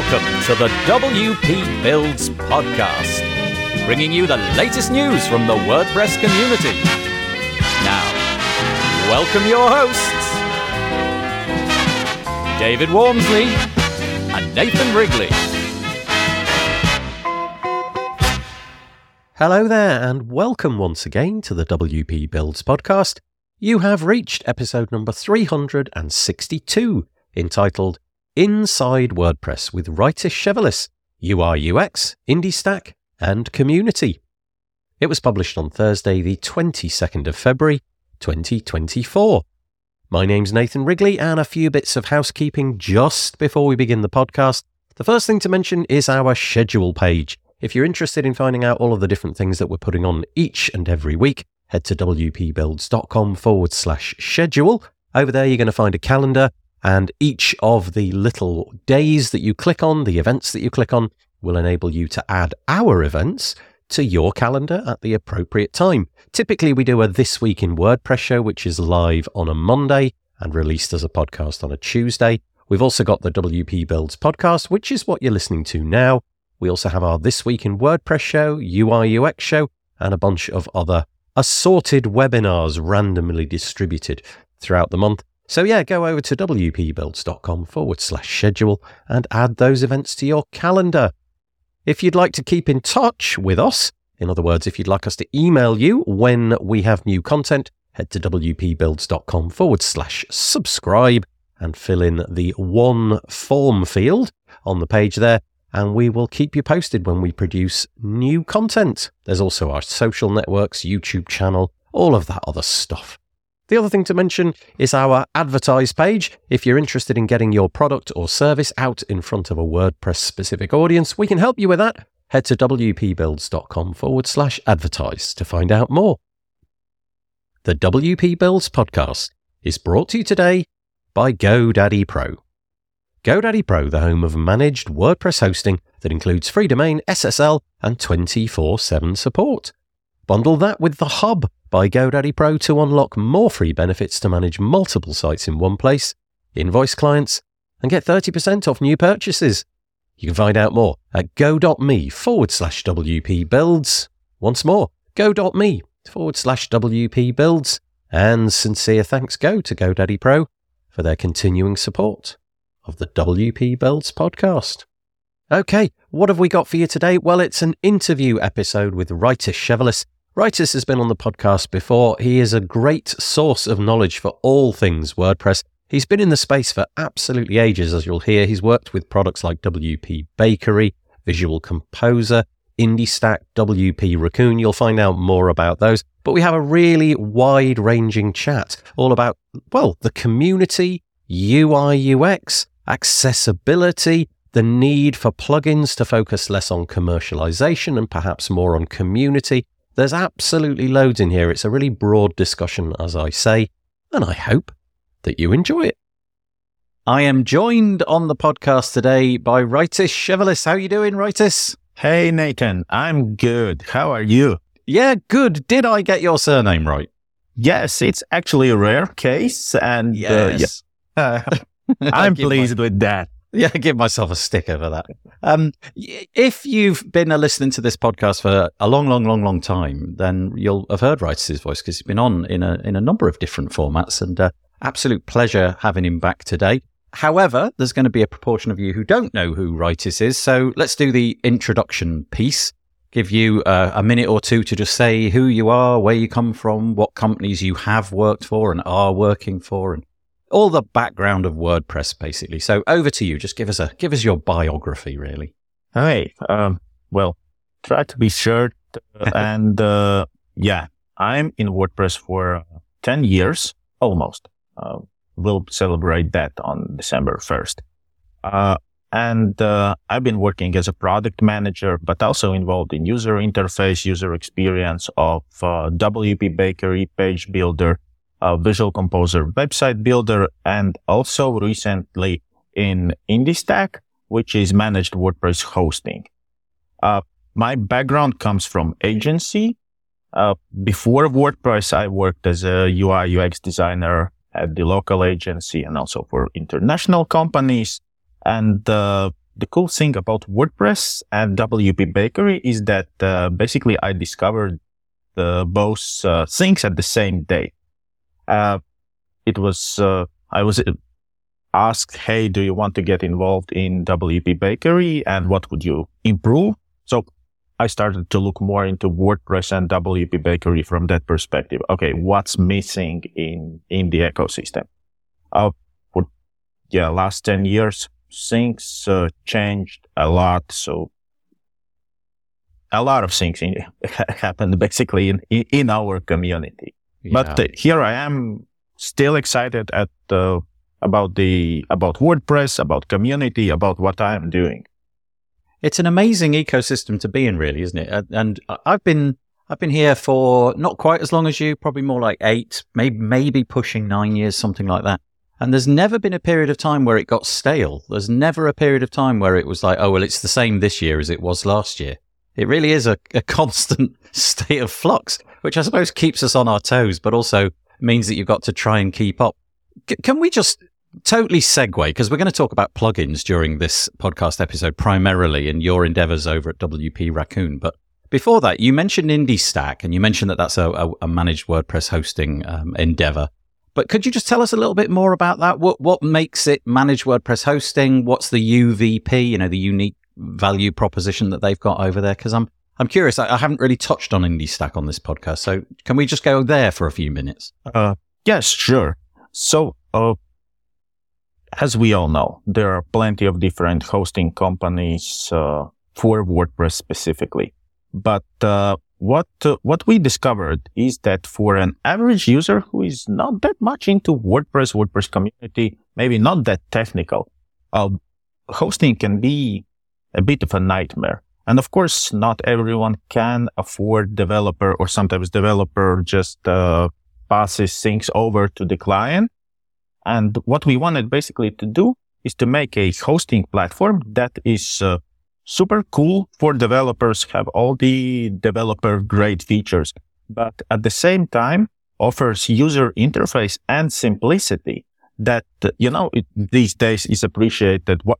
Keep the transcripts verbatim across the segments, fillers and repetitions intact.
Welcome to the W P Builds podcast, bringing you the latest news from the WordPress community. Now, welcome your hosts, David Wormsley and Nathan Wrigley. Hello there, and welcome once again to the W P Builds podcast. You have reached episode number three hundred sixty-two, entitled Inside WordPress with Raitis Sevelis, U I U X, IndyStack, and Community. It was published on Thursday, the twenty-second of February, twenty twenty-four. My name's Nathan Wrigley, and a few bits of housekeeping just before we begin the podcast. The first thing to mention is our schedule page. If you're interested in finding out all of the different things that we're putting on each and every week, head to wpbuilds.com forward slash schedule. Over there, you're going to find a calendar, and each of the little days that you click on, the events that you click on, will enable you to add our events to your calendar at the appropriate time. Typically, we do a This Week in WordPress show, which is live on a Monday and released as a podcast on a Tuesday. We've also got the W P Builds podcast, which is what you're listening to now. We also have our This Week in WordPress show, U I U X show, and a bunch of other assorted webinars randomly distributed throughout the month. So yeah, go over to wpbuilds.com forward slash schedule and add those events to your calendar. If you'd like to keep in touch with us, in other words, if you'd like us to email you when we have new content, head to wpbuilds.com forward slash subscribe and fill in the one form field on the page there, and we will keep you posted when we produce new content. There's also our social networks, YouTube channel, all of that other stuff. The other thing to mention is our advertise page. If you're interested in getting your product or service out in front of a WordPress-specific audience, we can help you with that. Head to wpbuilds.com forward slash advertise to find out more. The W P Builds podcast is brought to you today by GoDaddy Pro. GoDaddy Pro, the home of managed WordPress hosting that includes free domain, S S L, and twenty-four seven support. Bundle that with the Hub by GoDaddy Pro to unlock more free benefits to manage multiple sites in one place, invoice clients, and get thirty percent off new purchases. You can find out more at go.me forward slash WP Builds. Once more, go.me forward slash WP Builds. And sincere thanks go to GoDaddy Pro for their continuing support of the W P Builds podcast. Okay, what have we got for you today? Well, it's an interview episode with Raitis Sevelis. Raitis has been on the podcast before. He is a great source of knowledge for all things WordPress. He's been in the space for absolutely ages, as you'll hear. He's worked with products like W P Bakery, Visual Composer, IndyStack, W P Racoon. You'll find out more about those. But we have a really wide-ranging chat all about, well, the community, U I U X, accessibility, the need for plugins to focus less on commercialization and perhaps more on community. There's absolutely loads in here. It's a really broad discussion, as I say, and I hope that you enjoy it. I am joined on the podcast today by Raitis Sevelis. How are you doing, Raitis? Hey, Nathan. I'm good. How are you? Yeah, good. Did I get your surname right? Yes, it's actually a rare case. And yes, uh, yeah. uh, I'm pleased my- with that. Yeah, give myself a stick over that. Um, if you've been listening to this podcast for a long, long, long, long time, then you'll have heard Raitis' voice because he's been on in a in a number of different formats, and uh, absolute pleasure having him back today. However, there's going to be a proportion of you who don't know who Raitis is, so let's do the introduction piece. Give you uh, a minute or two to just say who you are, where you come from, what companies you have worked for and are working for, and all the background of WordPress, basically. So over to you. Just give us a give us your biography, really. All right. Um, well, try to be short. and uh, yeah, I'm in WordPress for ten years, almost. Uh, we'll celebrate that on December first. Uh, and uh, I've been working as a product manager, but also involved in user interface, user experience of uh, W P Bakery, Page Builder, Uh, Visual Composer, website builder, and also recently in IndyStack, which is managed WordPress hosting. Uh, my background comes from agency. Uh, before WordPress, I worked as a U I U X designer at the local agency and also for international companies. And uh, the cool thing about WordPress and W P Bakery is that uh, basically I discovered uh, both uh, things at the same day. Uh, it was, uh, I was asked, hey, do you want to get involved in W P Bakery and what would you improve? So I started to look more into WordPress and W P Bakery from that perspective. Okay, what's missing in, in the ecosystem? Uh, for, yeah, last ten years, things uh, changed a lot. So a lot of things in, happened basically in, in our community. Yeah. But uh, here I am still excited at uh, about the about WordPress, about community, about what I am doing. It's an amazing ecosystem to be in, really, isn't it? And I've been I've been here for not quite as long as you, probably more like eight, maybe maybe pushing nine years, something like that. And there's never been a period of time where it got stale. There's never a period of time where it was like, oh, well, it's the same this year as it was last year. It really is a, a constant state of flux, which I suppose keeps us on our toes, but also means that you've got to try and keep up. C- can we just... Totally segue, because we're going to talk about plugins during this podcast episode primarily in your endeavors over at W P Racoon. But before that, you mentioned IndyStack and you mentioned that that's a, a, a managed WordPress hosting um, endeavor. But could you just tell us a little bit more about that? What what makes it managed WordPress hosting? What's the U V P, you know, the unique value proposition that they've got over there? Because I'm, I'm curious, I, I haven't really touched on IndyStack on this podcast. So can we just go there for a few minutes? Uh, yes, sure. So, uh, as we all know, there are plenty of different hosting companies uh, for WordPress specifically. But uh, what uh, what we discovered is that for an average user who is not that much into WordPress, WordPress community, maybe not that technical, uh, hosting can be a bit of a nightmare. And of course, not everyone can afford developer, or sometimes developer just uh, passes things over to the client. And what we wanted basically to do is to make a hosting platform that is uh, super cool for developers, have all the developer grade features, but at the same time offers user interface and simplicity that, uh, you know, it, these days is appreciated what,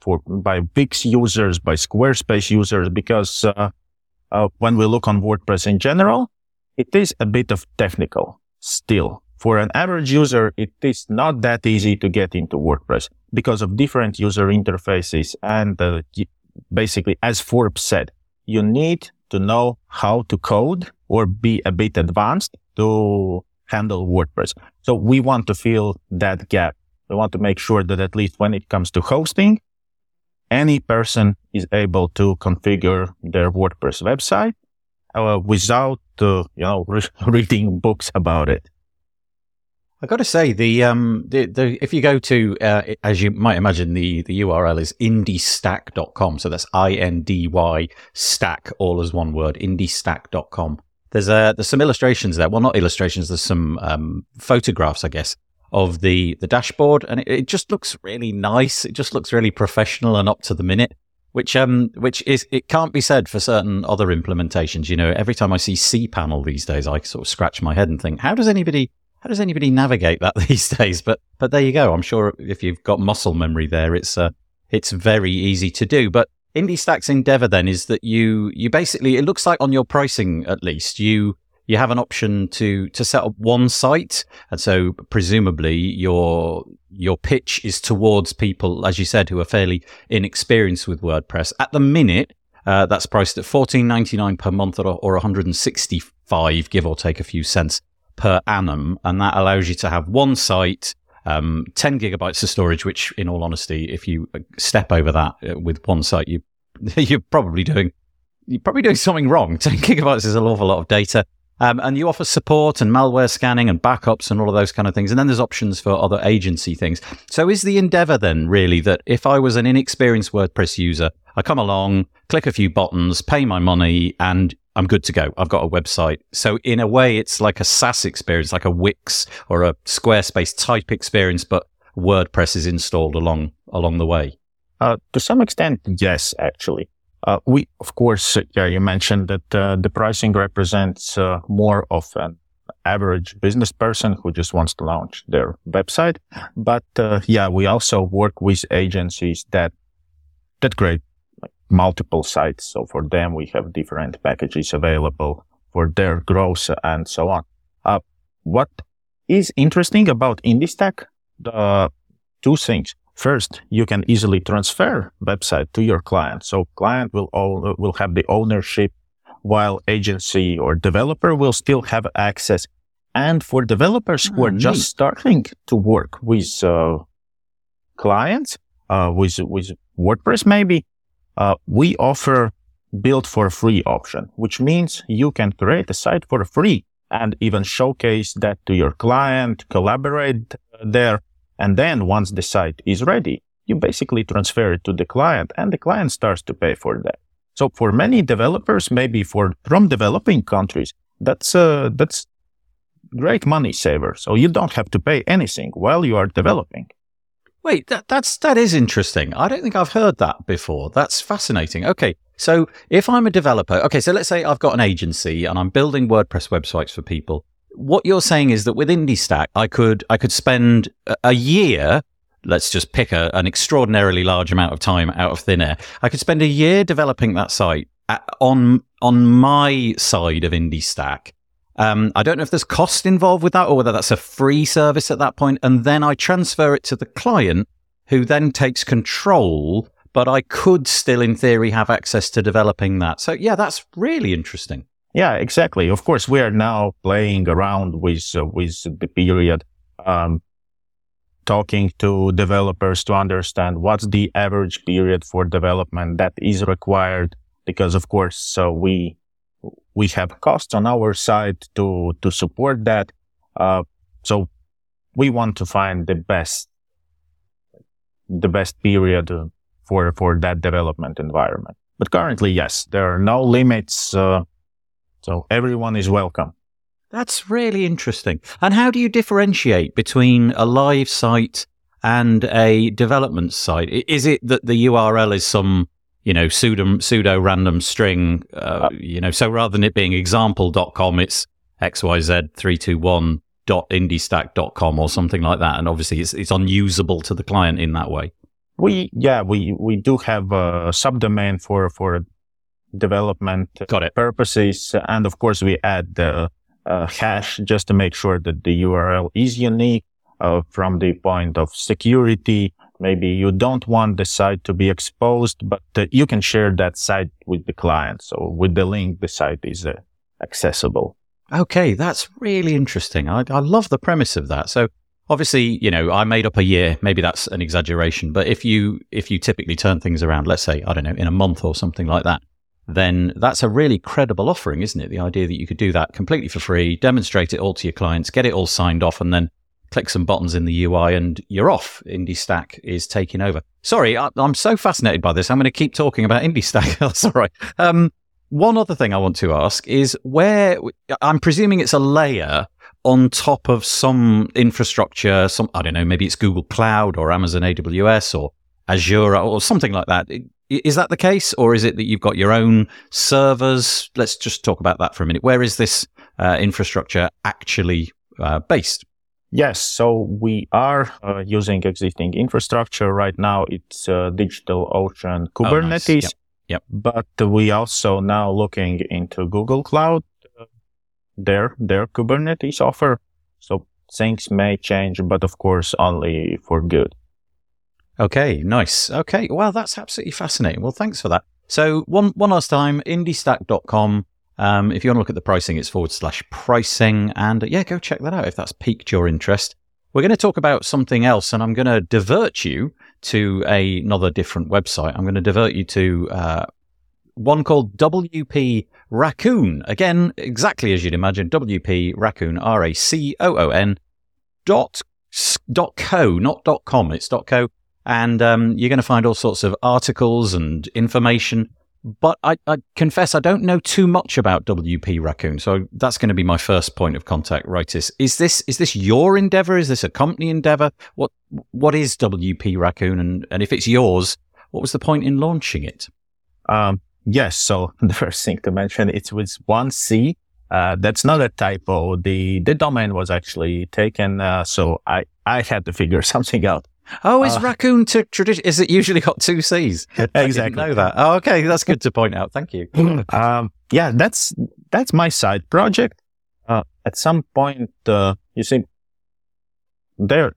for by Wix users, by Squarespace users, because uh, uh, when we look on WordPress in general, it is a bit of technical still. For an average user, it is not that easy to get into WordPress because of different user interfaces. And uh, basically, as Forbes said, you need to know how to code or be a bit advanced to handle WordPress. So we want to fill that gap. We want to make sure that at least when it comes to hosting, any person is able to configure their WordPress website uh, without uh, you know re- reading books about it. I got to say, the um, the, the if you go to, uh, as you might imagine, the, the U R L is indystack dot com. So that's I N D Y stack, all as one word, indystack dot com. There's uh, there's some illustrations there. Well, not illustrations. There's some um, photographs, I guess, of the, the dashboard. And it, it just looks really nice. It just looks really professional and up to the minute, which um which is it can't be said for certain other implementations. You know, every time I see cPanel these days, I sort of scratch my head and think, how does anybody... How does anybody navigate that these days? But but there you go. I'm sure if you've got muscle memory there, it's uh, it's very easy to do. But IndyStack's endeavor then is that you you basically, it looks like on your pricing at least, you you have an option to to set up one site. And so presumably your your pitch is towards people, as you said, who are fairly inexperienced with WordPress. At the minute, uh, that's priced at fourteen ninety-nine per month or, or one hundred sixty-five, give or take a few cents per annum, and that allows you to have one site, um, ten gigabytes of storage, which in all honesty, if you step over that with one site, you, you're probably doing, you're probably doing something wrong. ten gigabytes is an awful lot of data. Um, and you offer support and malware scanning and backups and all of those kind of things. And then there's options for other agency things. So is the endeavor then really that if I was an inexperienced WordPress user, I come along, click a few buttons, pay my money, and I'm good to go. I've got a website. So in a way, it's like a SaaS experience, like a Wix or a Squarespace type experience, but WordPress is installed along along the way. Uh, to some extent, yes, actually. Uh, we, of course, yeah, you mentioned that uh, the pricing represents uh, more of an average business person who just wants to launch their website. But uh, yeah, we also work with agencies that that great, like multiple sites. So for them, we have different packages available for their growth and so on. Uh, what is interesting about IndyStack, the two things. First, you can easily transfer website to your client. So client will all, will have the ownership, while agency or developer will still have access. And for developers who are just starting to work with uh, clients, uh, with with WordPress maybe, uh, we offer build for free option, which means you can create a site for free and even showcase that to your client, collaborate there. And then once the site is ready, you basically transfer it to the client and the client starts to pay for that. So for many developers, maybe for from developing countries, that's uh, that's great money saver. So you don't have to pay anything while you are developing. Wait, that that's that is interesting. I don't think I've heard that before. That's fascinating. Okay, so if I'm a developer, okay, so let's say I've got an agency and I'm building WordPress websites for people. What you're saying is that with IndyStack, I could I could spend a year. Let's just pick a, an extraordinarily large amount of time out of thin air. I could spend a year developing that site at, on on my side of IndyStack. Um, I don't know if there's cost involved with that or whether that's a free service at that point. And then I transfer it to the client who then takes control, but I could still in theory have access to developing that. So yeah, that's really interesting. Yeah, exactly. Of course, we are now playing around with, uh, with the period, um, talking to developers to understand what's the average period for development that is required, because of course so we we have costs on our side to to support that, uh, so we want to find the best the best period for for that development environment. But currently, yes, there are no limits, uh, so everyone is welcome. That's really interesting. And how do you differentiate between a live site and a development site? Is it that the U R L is some, you know, pseudo, pseudo random string, uh, you know, so rather than it being example dot com, it's x y z three two one dot indystack dot com or something like that. And obviously it's it's unusable to the client in that way. We, yeah, we, we do have a subdomain for, for development Got it. purposes. And of course we add the, uh, Uh, hash just to make sure that the U R L is unique, uh, from the point of security. Maybe you don't want the site to be exposed, but uh, you can share that site with the client. So with the link, the site is uh, accessible. Okay, that's really interesting. I, I love the premise of that. So obviously, you know, I made up a year. Maybe that's an exaggeration, but if you if you typically turn things around, let's say, I don't know, in a month or something like that, then that's a really credible offering, isn't it? The idea that you could do that completely for free, demonstrate it all to your clients, get it all signed off, and then click some buttons in the U I and you're off. IndyStack is taking over. Sorry, I, I'm so fascinated by this. I'm going to keep talking about IndyStack. That's all right. Um, one other thing I want to ask is where, I'm presuming it's a layer on top of some infrastructure, some, I don't know, maybe it's Google Cloud or Amazon A W S or Azure or something like that. It, Is that the case, or is it that you've got your own servers? Let's just talk about that for a minute. Where is this uh, infrastructure actually uh, based? Yes, so we are uh, using existing infrastructure right now. It's uh, Digital Ocean, Kubernetes, oh, nice. Yep. Yep. But we also now looking into Google Cloud, uh, their their Kubernetes offer. So things may change, but of course only for good. Okay, nice. Okay, well, that's absolutely fascinating. Well, thanks for that. So one one last time, indystack dot com. Um, if you want to look at the pricing, it's forward slash pricing. And yeah, go check that out if that's piqued your interest. We're going to talk about something else, and I'm going to divert you to a, another different website. I'm going to divert you to uh, one called W P Racoon. Again, exactly as you'd imagine, W P Racoon, R A C O O N, dot, dot co, not dot com, it's dot co. And um, you're going to find all sorts of articles and information. But I, I confess I don't know too much about W P Racoon. So that's going to be my first point of contact, Raitis. Is this is this your endeavor? Is this a company endeavor? What What is W P Racoon? And, and if it's yours, what was the point in launching it? Um, yes. So the first thing to mention, it's with one C. Uh, that's not a typo. The, the domain was actually taken. Uh, so I, I had to figure something out. Oh, is uh, Racoon to tradition? Is it usually got two C's? Exactly. I didn't know that. Oh, okay, that's good to point out. Thank you. um, yeah, that's that's my side project. Uh, at some point, uh, you see, there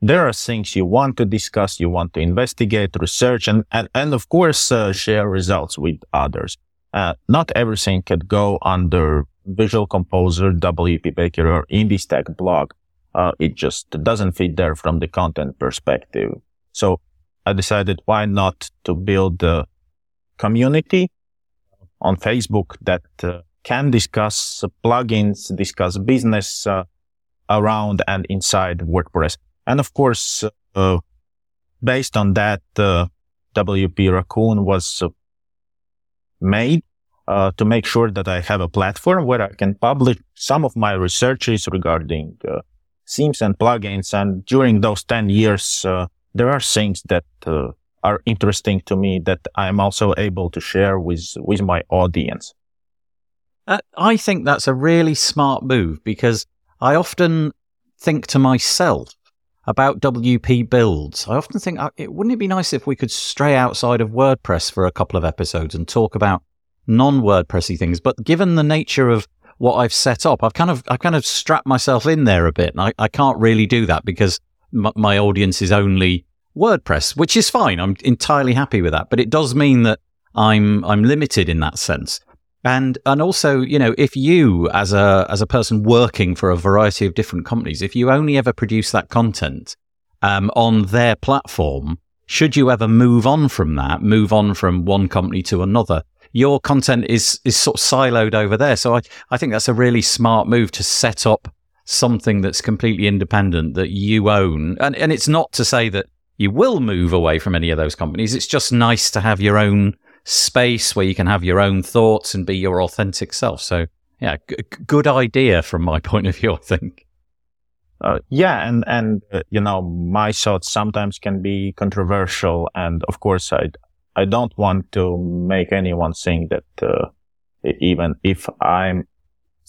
there are things you want to discuss, you want to investigate, research, and and, and of course uh, share results with others. Uh, not everything could go under Visual Composer, W P Bakery, or IndyStack blog. Uh, it just doesn't fit there from the content perspective. So I decided why not to build a community on Facebook that uh, can discuss plugins, discuss business uh, around and inside WordPress. And of course, uh, based on that, uh, W P Racoon was uh, made uh, to make sure that I have a platform where I can publish some of my researches regarding uh, themes and plugins. And during those ten years, uh, there are things that uh, are interesting to me that I'm also able to share with, with my audience. Uh, I think that's a really smart move, because I often think to myself about W P Builds. I often think, it wouldn't it be nice if we could stray outside of WordPress for a couple of episodes and talk about non-WordPressy things? But given the nature of what I've set up, I've kind of I've kind of strapped myself in there a bit, and I, I can't really do that because m- my audience is only WordPress, which is fine. I'm entirely happy with that, but it does mean that I'm I'm limited in that sense. And and also, you know, if you as a as a person working for a variety of different companies, if you only ever produce that content um, on their platform, should you ever move on from that, move on from one company to another, your content is is sort of siloed over there. So I, I think that's a really smart move to set up something that's completely independent that you own. And and it's not to say that you will move away from any of those companies. It's just nice to have your own space where you can have your own thoughts and be your authentic self. So yeah, g- good idea from my point of view, I think. Uh, yeah, and, and uh, you know, my thoughts sometimes can be controversial. And of course, I I don't want to make anyone think that uh, even if I'm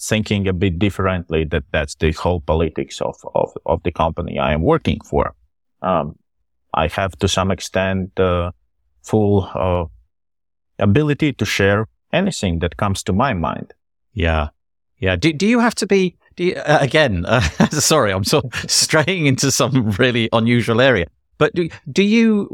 thinking a bit differently, that that's the whole politics of, of, of the company I am working for. Um, I have to some extent uh, full uh, ability to share anything that comes to my mind. Yeah. Yeah. Do, do you have to be, do you, uh, again, uh, sorry, I'm sort of straying into some really unusual area. But do, do you,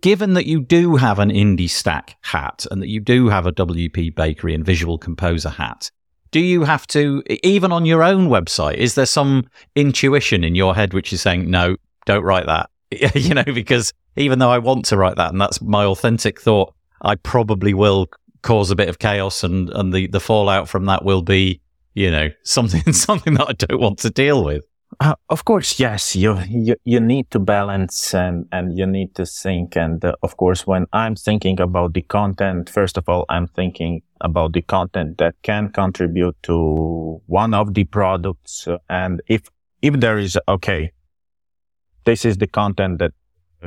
given that you do have an IndyStack hat and that you do have a W P Bakery and Visual Composer hat, do you have to, even on your own website, is there some intuition in your head which is saying, no, don't write that? You know, because even though I want to write that and that's my authentic thought, I probably will cause a bit of chaos, and, and the, the fallout from that will be, you know, something something that I don't want to deal with. Uh, of course, yes, you, you you need to balance and, and you need to think. And uh, of course, when I'm thinking about the content, first of all, I'm thinking about the content that can contribute to one of the products. Uh, and if if there is, okay, this is the content that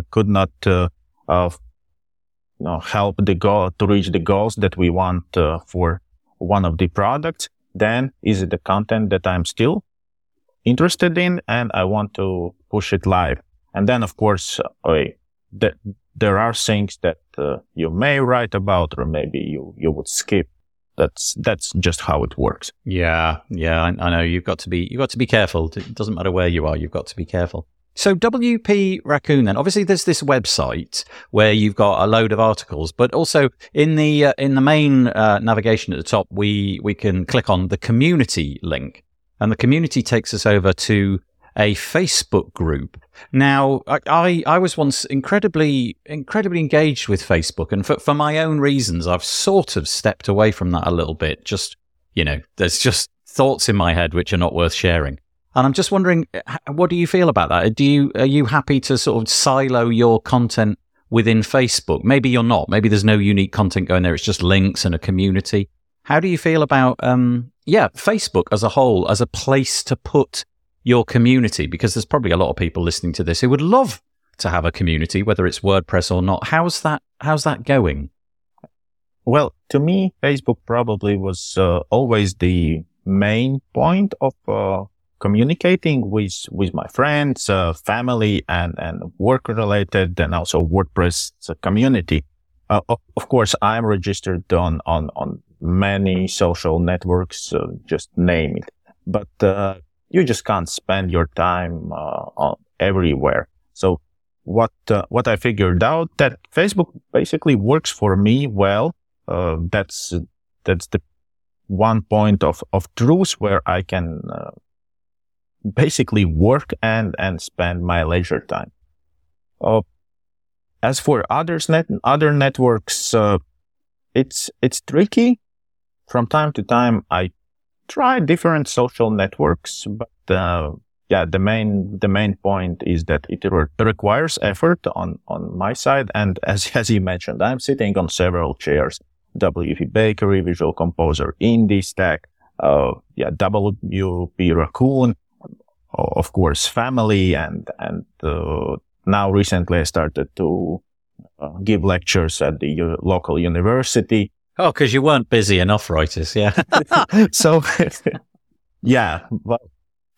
could not uh, uh, you know, help the goal to reach the goals that we want uh, for one of the products, then is it the content that I'm still interested in and I want to push it live? And then of course uh, th- there are things that uh, you may write about or maybe you you would skip. That's that's just how it works. Yeah yeah I, I know you've got to be you've got to be careful. It doesn't matter where you are, you've got to be careful. So W P Racoon, then obviously there's this website where you've got a load of articles, but also in the uh, in the main uh, navigation at the top we we can click on the community link. And the community takes us over to a Facebook group. Now, I, I, I was once incredibly, incredibly engaged with Facebook. And for, for my own reasons, I've sort of stepped away from that a little bit. Just, you know, there's just thoughts in my head which are not worth sharing. And I'm just wondering, what do you feel about that? Do you, are you happy to sort of silo your content within Facebook? Maybe you're not. Maybe there's no unique content going there. It's just links and a community. How do you feel about, um, yeah, Facebook as a whole, as a place to put your community? Because there's probably a lot of people listening to this who would love to have a community, whether it's WordPress or not. How's that, how's that going? Well, to me, Facebook probably was uh, always the main point of uh, communicating with, with my friends, uh, family and, and work related and also WordPress community. Uh, of course, I'm registered on, on, on many social networks, uh, just name it, but, uh, you just can't spend your time, uh, on everywhere. So what, uh, what I figured out that Facebook basically works for me well. Uh, that's, that's the one point of, of truth where I can, uh, basically work and, and spend my leisure time. Uh, as for others, net, other networks, uh, it's, it's tricky. From time to time, I try different social networks, but, uh, yeah, the main, the main point is that it re- requires effort on, on my side. And as, as you mentioned, I'm sitting on several chairs, W P Bakery, Visual Composer, IndyStack, uh, yeah, W P Racoon. Of course, family and, and, uh, now recently I started to uh, give lectures at the u- local university. Oh, cause you weren't busy enough, Raitis. Yeah. So yeah, but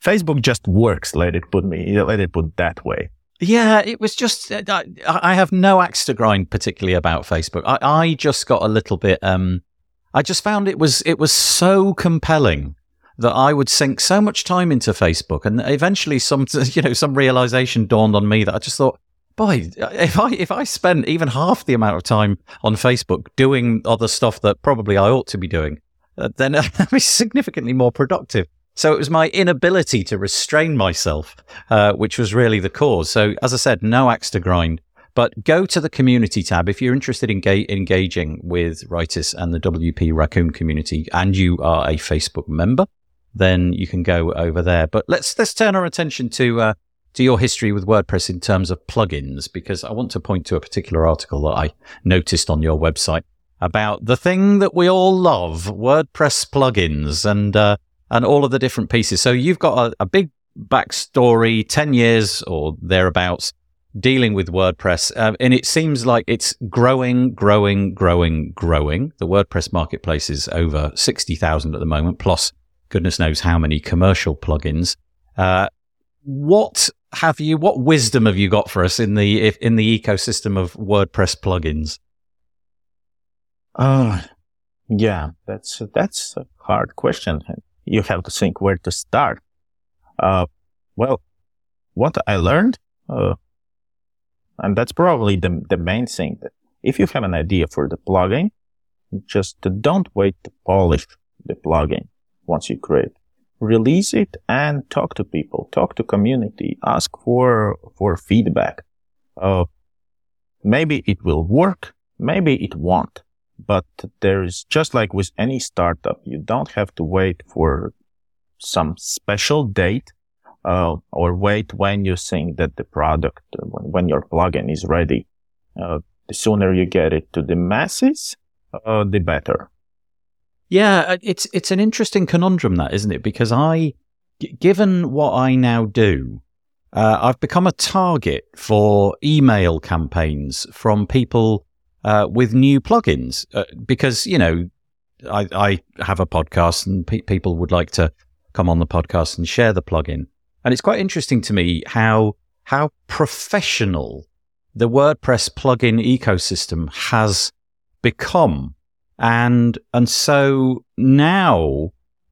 Facebook just works. Let it put me, let it put that way. Yeah, it was just, I, I have no axe to grind particularly about Facebook. I, I just got a little bit, um, I just found it was, it was so compelling that I would sink so much time into Facebook, and eventually some, you know, some realization dawned on me that I just thought, boy, if I if I spent even half the amount of time on Facebook doing other stuff that probably I ought to be doing, uh, then I'd be significantly more productive. So it was my inability to restrain myself, uh, which was really the cause. So as I said, no axe to grind, but go to the community tab if you're interested in ga- engaging with Raitis and the W P Racoon community, and you are a Facebook member. Then you can go over there. But let's let's turn our attention to uh, to your history with WordPress in terms of plugins, because I want to point to a particular article that I noticed on your website about the thing that we all love, WordPress plugins, and uh, and all of the different pieces. So you've got a, a big backstory, ten years or thereabouts, dealing with WordPress, uh, and it seems like it's growing, growing, growing, growing. The WordPress marketplace is over sixty thousand at the moment, plus goodness knows how many commercial plugins. Uh, what have you? What wisdom have you got for us in the if, in the ecosystem of WordPress plugins? Uh, yeah, that's that's a hard question. You have to think where to start. Uh, well, what I learned, uh, and that's probably the the main thing. That if you have an idea for the plugin, just don't wait to polish the plugin. Once you create, release it and talk to people, talk to community, ask for, for feedback. Uh, maybe it will work. Maybe it won't, but there is just like with any startup, you don't have to wait for some special date, uh, or wait when you think that the product, when, when your plugin is ready. Uh, the sooner you get it to the masses, uh, the better. Yeah, it's it's an interesting conundrum, that, isn't it? Because I, g- given what I now do, uh, I've become a target for email campaigns from people uh, with new plugins. Uh, because, you know, I, I have a podcast and pe- people would like to come on the podcast and share the plugin. And it's quite interesting to me how how professional the WordPress plugin ecosystem has become. And, and so now,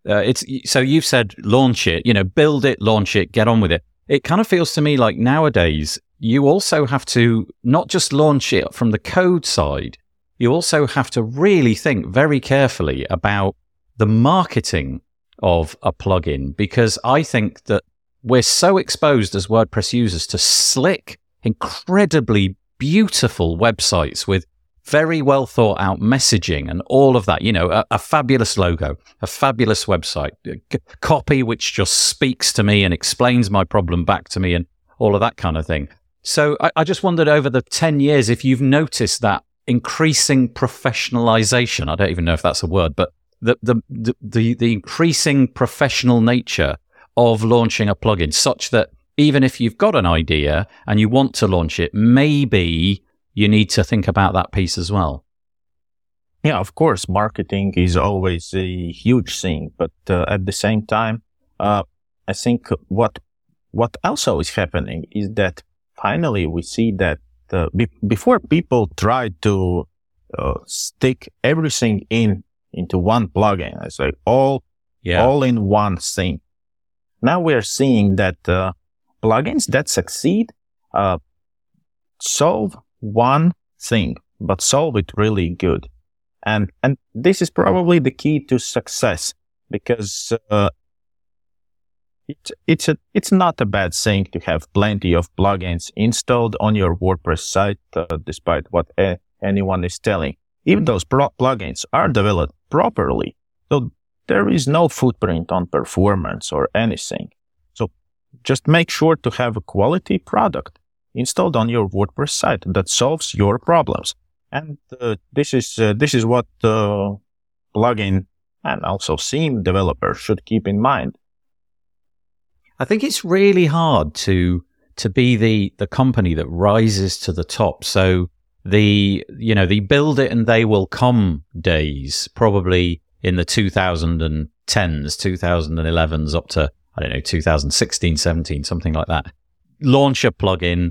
uh, it's, so you've said launch it, you know, build it, launch it, get on with it. It kind of feels to me like nowadays you also have to not just launch it from the code side. You also have to really think very carefully about the marketing of a plugin, because I think that we're so exposed as WordPress users to slick, incredibly beautiful websites with very well thought out messaging and all of that, you know, a, a fabulous logo, a fabulous website, c- copy which just speaks to me and explains my problem back to me and all of that kind of thing. So I, I just wondered over the ten years if you've noticed that increasing professionalization, I don't even know if that's a word, but the the the, the, the increasing professional nature of launching a plugin, such that even if you've got an idea and you want to launch it, maybe you need to think about that piece as well. Yeah, of course, marketing is always a huge thing, but uh, at the same time, uh, I think what what also is happening is that finally we see that uh, be- before people try to uh, stick everything in into one plugin, it's like all yeah. all in one thing. Now we are seeing that uh, plugins that succeed uh, solve one thing, but solve it really good. And and this is probably the key to success, because uh, it, it's a, it's not a bad thing to have plenty of plugins installed on your WordPress site, uh, despite what a- anyone is telling. If those pro- plugins are developed properly, so there is no footprint on performance or anything. So just make sure to have a quality product installed on your WordPress site that solves your problems. And uh, this is uh, this is what uh, plugin and also theme developers should keep in mind. I think it's really hard to to be the, the company that rises to the top. So the you know the build it and they will come days, probably in the two thousand tens, two thousand elevens, up to I don't know two thousand sixteen, seventeen, something like that. Launch a plugin,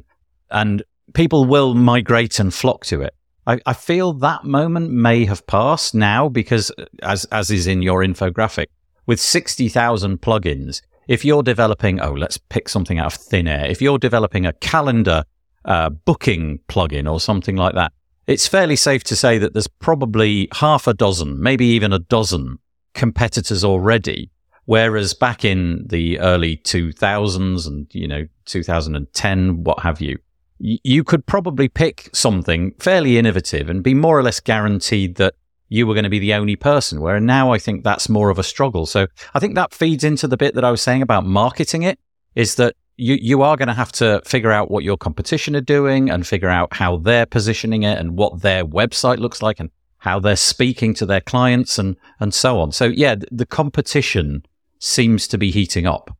and people will migrate and flock to it. I, I feel that moment may have passed now, because as as is in your infographic, with sixty thousand plugins, if you're developing, oh, let's pick something out of thin air. If you're developing a calendar uh, booking plugin or something like that, it's fairly safe to say that there's probably half a dozen, maybe even a dozen competitors already. Whereas back in the early two thousands and, you know, two thousand ten, what have you, you could probably pick something fairly innovative and be more or less guaranteed that you were going to be the only person, where now I think that's more of a struggle. So I think that feeds into the bit that I was saying about marketing it, is that you, you are going to have to figure out what your competition are doing and figure out how they're positioning it and what their website looks like and how they're speaking to their clients and, and so on. So, yeah, the competition seems to be heating up.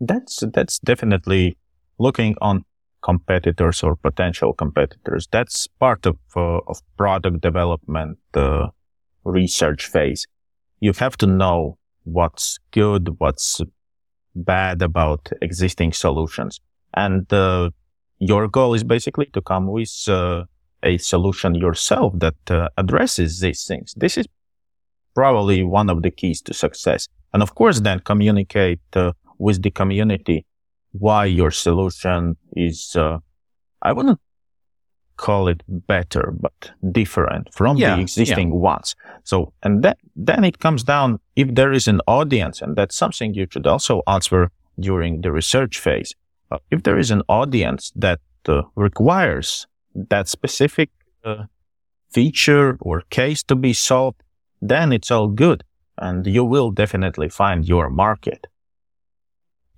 That's, that's definitely looking on competitors or potential competitors. That's part of uh, of product development uh, research phase. You have to know what's good, what's bad about existing solutions. And uh, your goal is basically to come with uh, a solution yourself that uh, addresses these things. This is probably one of the keys to success. And of course, then communicate uh, with the community why your solution is, uh, I wouldn't call it better, but different from yeah, the existing yeah. ones. So, and that, then it comes down if there is an audience, and that's something you should also answer during the research phase. Uh, if there is an audience that uh, requires that specific uh, feature or case to be solved, then it's all good, and you will definitely find your market.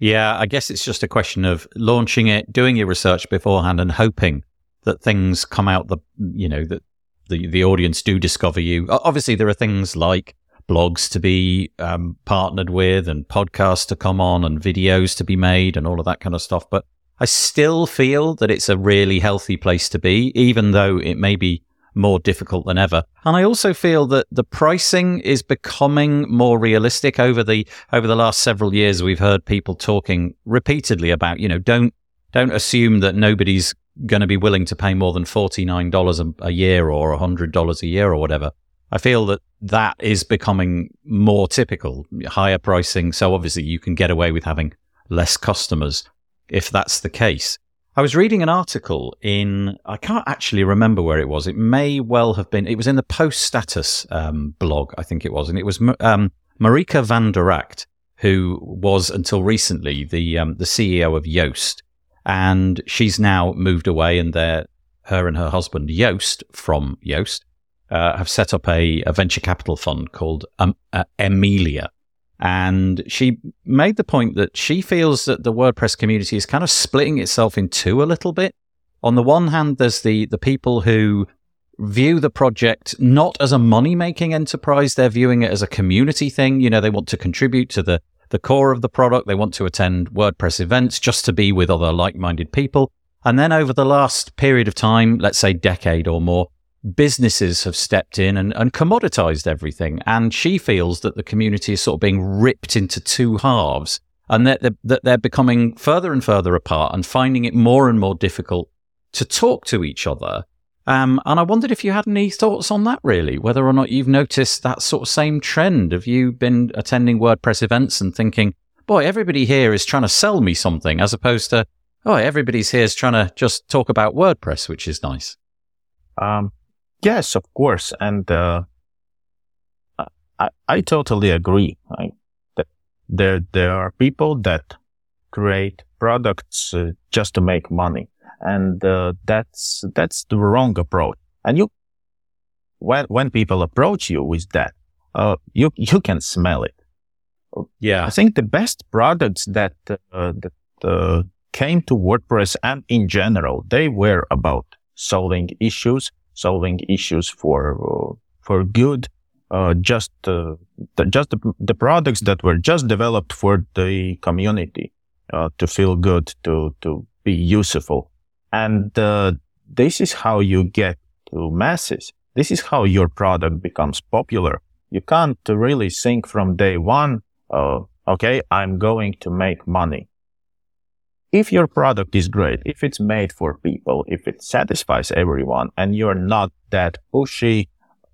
Yeah, I guess it's just a question of launching it, doing your research beforehand, and hoping that things come out, the you know, that the, the audience do discover you. Obviously, there are things like blogs to be um, partnered with and podcasts to come on and videos to be made and all of that kind of stuff. But I still feel that it's a really healthy place to be, even though it may be more difficult than ever. And I also feel that the pricing is becoming more realistic. Over the over the last several years, we've heard people talking repeatedly about, you know, don't don't assume that nobody's going to be willing to pay more than forty-nine dollars a year or one hundred dollars a year or whatever. I feel that that is becoming more typical, higher pricing. So obviously you can get away with having less customers if that's the case. I was reading an article in, I can't actually remember where it was. It may well have been, it was in the Post Status um, blog, I think it was. And it was um, Marieke van de Rakt, who was until recently the um, the C E O of Yoast. And she's now moved away, and they're, her and her husband Yoast from Yoast uh, have set up a, a venture capital fund called um, uh, Emilia. And she made the point that she feels that the WordPress community is kind of splitting itself in two a little bit. On the one hand, there's the the people who view the project not as a money-making enterprise. They're viewing it as a community thing. You know, they want to contribute to the, the core of the product. They want to attend WordPress events just to be with other like-minded people. And then over the last period of time, let's say decade or more, businesses have stepped in and, and commoditized everything, and she feels that the community is sort of being ripped into two halves, and that they're, they're, they're becoming further and further apart and finding it more and more difficult to talk to each other. Um, and I wondered if you had any thoughts on that, really, whether or not you've noticed that sort of same trend. Have you been attending WordPress events and thinking, boy, everybody here is trying to sell me something, as opposed to, oh, everybody's here is trying to just talk about WordPress, which is nice. Um, yes, of course. And uh, I, I totally agree. I, that there, there are people that create products uh, just to make money. And uh, that's that's the wrong approach. And you, when when people approach you with that, uh, you you can smell it. Yeah, I think the best products that uh, that uh, came to WordPress and in general, they were about solving issues, solving issues for uh, for good. Uh, just uh, the, just the, the products that were just developed for the community uh, to feel good, to to be useful. And uh, this is how you get to masses. This is how your product becomes popular. You can't really think from day one, uh, okay, I'm going to make money. If your product is great, if it's made for people, if it satisfies everyone, and you're not that pushy,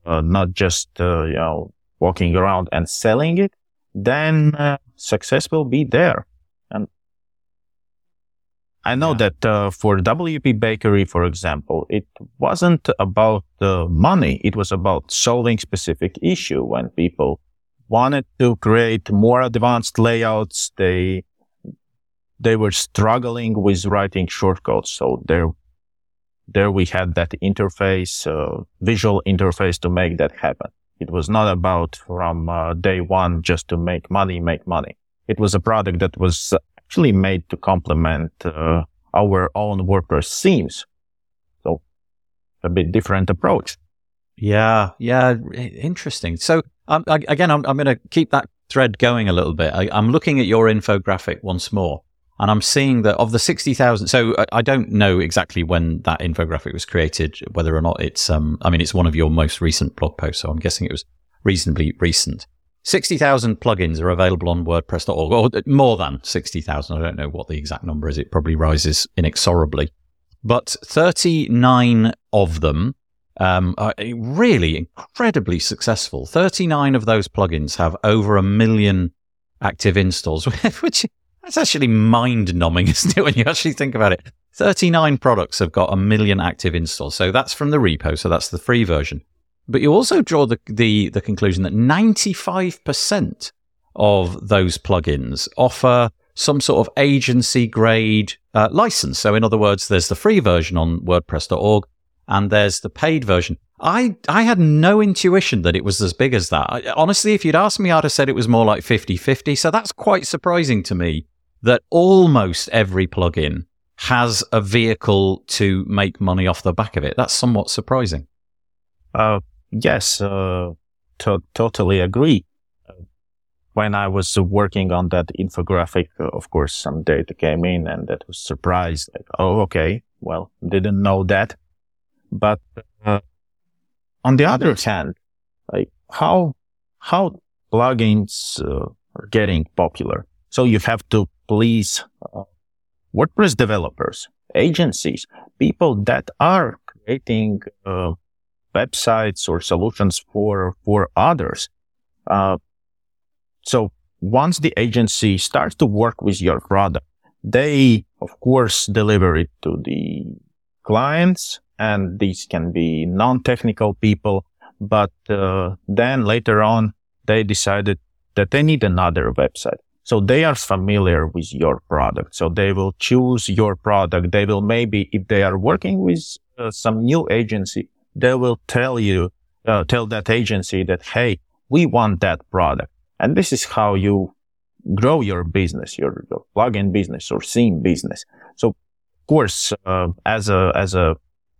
uh, not just uh, you know walking around and selling it, then uh, success will be there. I know yeah. that uh, for W P Bakery, for example, it wasn't about the uh, money. It was about solving specific issue. When people wanted to create more advanced layouts, they they were struggling with writing shortcodes. So there, there we had that interface, uh, visual interface to make that happen. It was not about from uh, day one just to make money, make money. It was a product that was Uh, actually made to complement uh, our own WordPress themes. So a bit different approach. Yeah, yeah, interesting. So um, I, again, I'm, I'm going to keep that thread going a little bit. I, I'm looking at your infographic once more, and I'm seeing that of the sixty thousand, so I, I don't know exactly when that infographic was created, whether or not it's, um, I mean, it's one of your most recent blog posts, so I'm guessing it was reasonably recent. sixty thousand plugins are available on WordPress dot org, or more than sixty thousand. I don't know what the exact number is. It probably rises inexorably. But thirty-nine of them um, are really incredibly successful. thirty-nine of those plugins have over a million active installs, which that's actually mind-numbing, isn't it, when you actually think about it? thirty-nine products have got a million active installs. So that's from the repo, so that's the free version. But you also draw the, the, the conclusion that ninety-five percent of those plugins offer some sort of agency-grade uh, license. So in other words, there's the free version on WordPress dot org and there's the paid version. I, I had no intuition that it was as big as that. I, honestly, if you'd asked me, I'd have said it was more like fifty-fifty. So that's quite surprising to me that almost every plugin has a vehicle to make money off the back of it. That's somewhat surprising. Uh, Yes, uh, to- totally agree. When I was working on that infographic, uh, of course, some data came in and that was surprised. Like, oh, okay, well, didn't know that. But uh, on the other hand, like how how plugins uh, are getting popular. So you have to please uh, WordPress developers, agencies, people that are creating Uh, websites or solutions for for others. Uh, so once the agency starts to work with your product, they of course deliver it to the clients, and these can be non-technical people. But uh, then later on, they decided that they need another website. So they are familiar with your product. So they will choose your product. They will maybe, if they are working with uh, some new agency, they will tell you, uh, tell that agency that, hey, we want that product. And this is how you grow your business, your, your plugin business or theme business. So, of course, uh, as a as a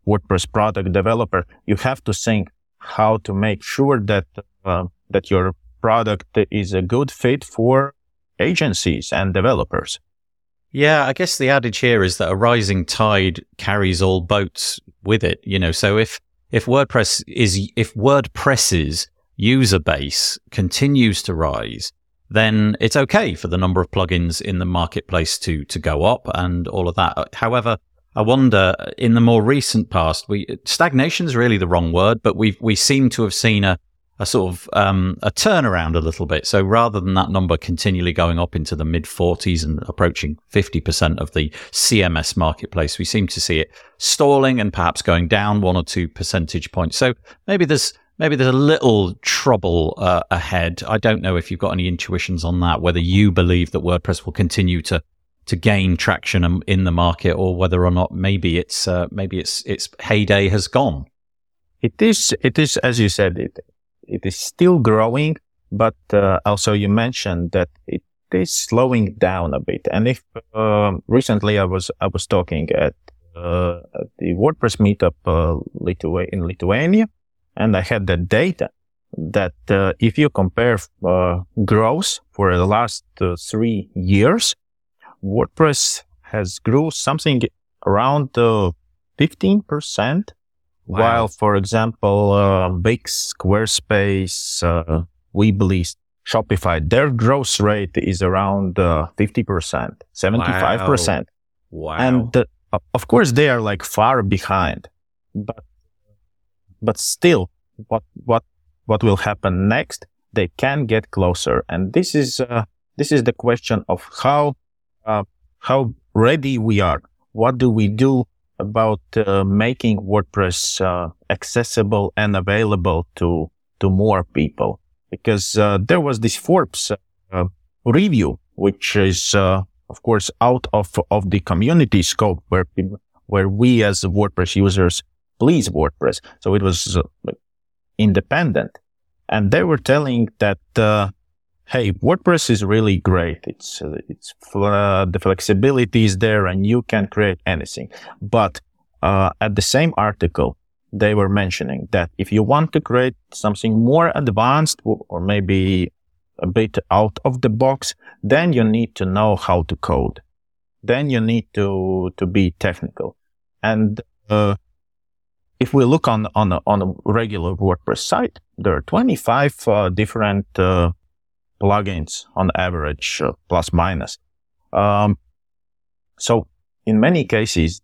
WordPress product developer, you have to think how to make sure that uh, that your product is a good fit for agencies and developers. Yeah, I guess the adage here is that a rising tide carries all boats with it. You know, so if If WordPress is, if WordPress's user base continues to rise, then it's okay for the number of plugins in the marketplace to to go up and all of that. However, I wonder, in the more recent past, we stagnation is really the wrong word, but we we seem to have seen a a sort of um, a turnaround a little bit. So rather than that number continually going up into the mid forties and approaching fifty percent of the C M S marketplace, we seem to see it stalling and perhaps going down one or two percentage points. So maybe there's maybe there's a little trouble uh, ahead. I don't know if you've got any intuitions on that, whether you believe that WordPress will continue to to gain traction in the market, or whether or not maybe it's uh, maybe it's its heyday has gone. It is. It is, as you said, it it is still growing, but uh, also you mentioned that it is slowing down a bit. And if um, recently I was I was talking at uh, the WordPress meetup uh, Lithu- in Lithuania, and I had the data that uh, if you compare uh, growth for the last uh, three years. WordPress has grew something around uh, fifteen percent, wow. While, for example, uh, Wix, Squarespace, uh, Weebly, Shopify, their growth rate is around uh, fifty percent, seventy-five percent. Wow. Wow. And uh, of course, they are like far behind, but but still, what what what will happen next? They can get closer, and this is uh, this is the question of how. Uh, how ready we are. What do we do about uh, making WordPress uh, accessible and available to to more people? Because uh, there was this Forbes uh, review, which is uh, of course out of of the community scope, where where we as WordPress users please WordPress. So it was uh, independent, and they were telling that. Uh, Hey, WordPress is really great. It's uh, it's uh, the flexibility is there, and you can create anything. But uh, at the same article, they were mentioning that if you want to create something more advanced or maybe a bit out of the box, then you need to know how to code. Then you need to to be technical. And uh, if we look on on a, on a regular WordPress site, there are twenty-five uh, different uh, plugins on average, uh, plus minus. Um, so in many cases,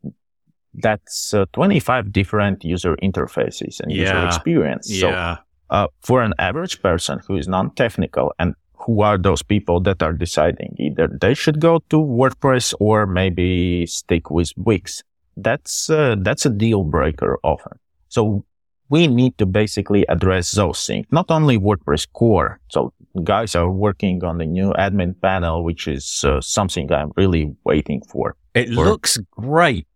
that's uh, twenty-five different user interfaces and yeah. user experience. Yeah. So uh, for an average person who is non-technical, and who are those people that are deciding either they should go to WordPress or maybe stick with Wix, that's uh, that's a deal breaker often. So we need to basically address those things, not only WordPress core. So guys are working on the new admin panel, which is uh, something I'm really waiting for. It for. looks great.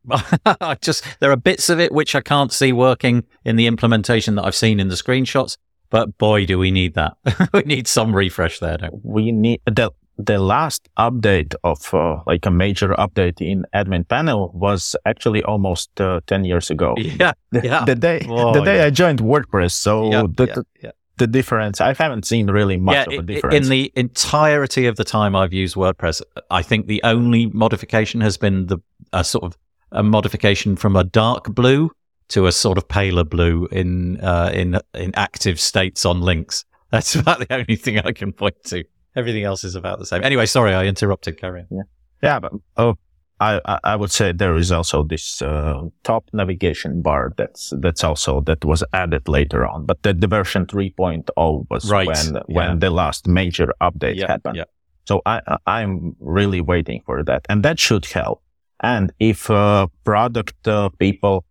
I just there are bits of it which I can't see working in the implementation that I've seen in the screenshots, but boy, do we need that. We need some refresh there, don't we? We need the, the last update of uh, like a major update in admin panel was actually almost uh, ten years ago. Yeah, the, yeah. the day oh, the day yeah. I joined WordPress, so yeah, the, yeah, yeah. the difference I haven't seen really much yeah, of a difference. In the entirety of the time I've used WordPress, I think the only modification has been the a sort of a modification from a dark blue to a sort of paler blue in uh, in in active states on links. That's about the only thing I can point to. Everything else is about the same. Anyway, sorry, I interrupted. Carry on. Yeah, yeah but oh, I I would say there is also this uh, top navigation bar that's that's also that was added later on. But the, the version three point oh was right. when yeah. when the last major update yeah. happened. Yeah. So I I'm really waiting for that, and that should help. And if uh, product uh, people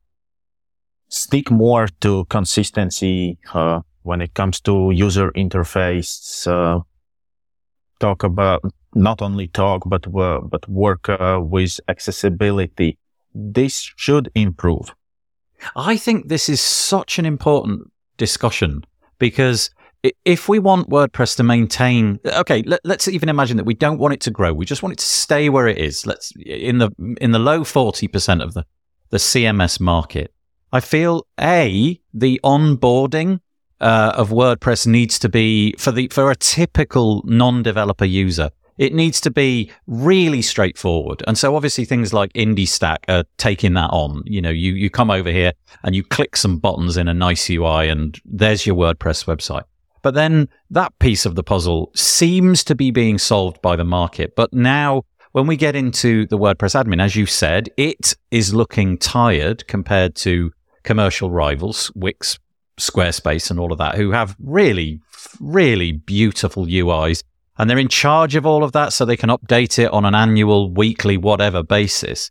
stick more to consistency uh, when it comes to user interface. Uh, Talk about not only talk, but uh, but work uh, with accessibility. This should improve. I think this is such an important discussion because if we want WordPress to maintain, okay, let, let's even imagine that we don't want it to grow. We just want it to stay where it is. Let's in the in the low forty percent of the the C M S market. I feel a the onboarding. Uh, of WordPress needs to be, for the for a typical non-developer user, it needs to be really straightforward. And so obviously things like IndyStack are taking that on. You know, you, you come over here and you click some buttons in a nice U I and there's your WordPress website. But then that piece of the puzzle seems to be being solved by the market. But now when we get into the WordPress admin, as you said, it is looking tired compared to commercial rivals, Wix, Squarespace and all of that, who have really, really beautiful U Is. And they're in charge of all of that, so they can update it on an annual, weekly, whatever basis.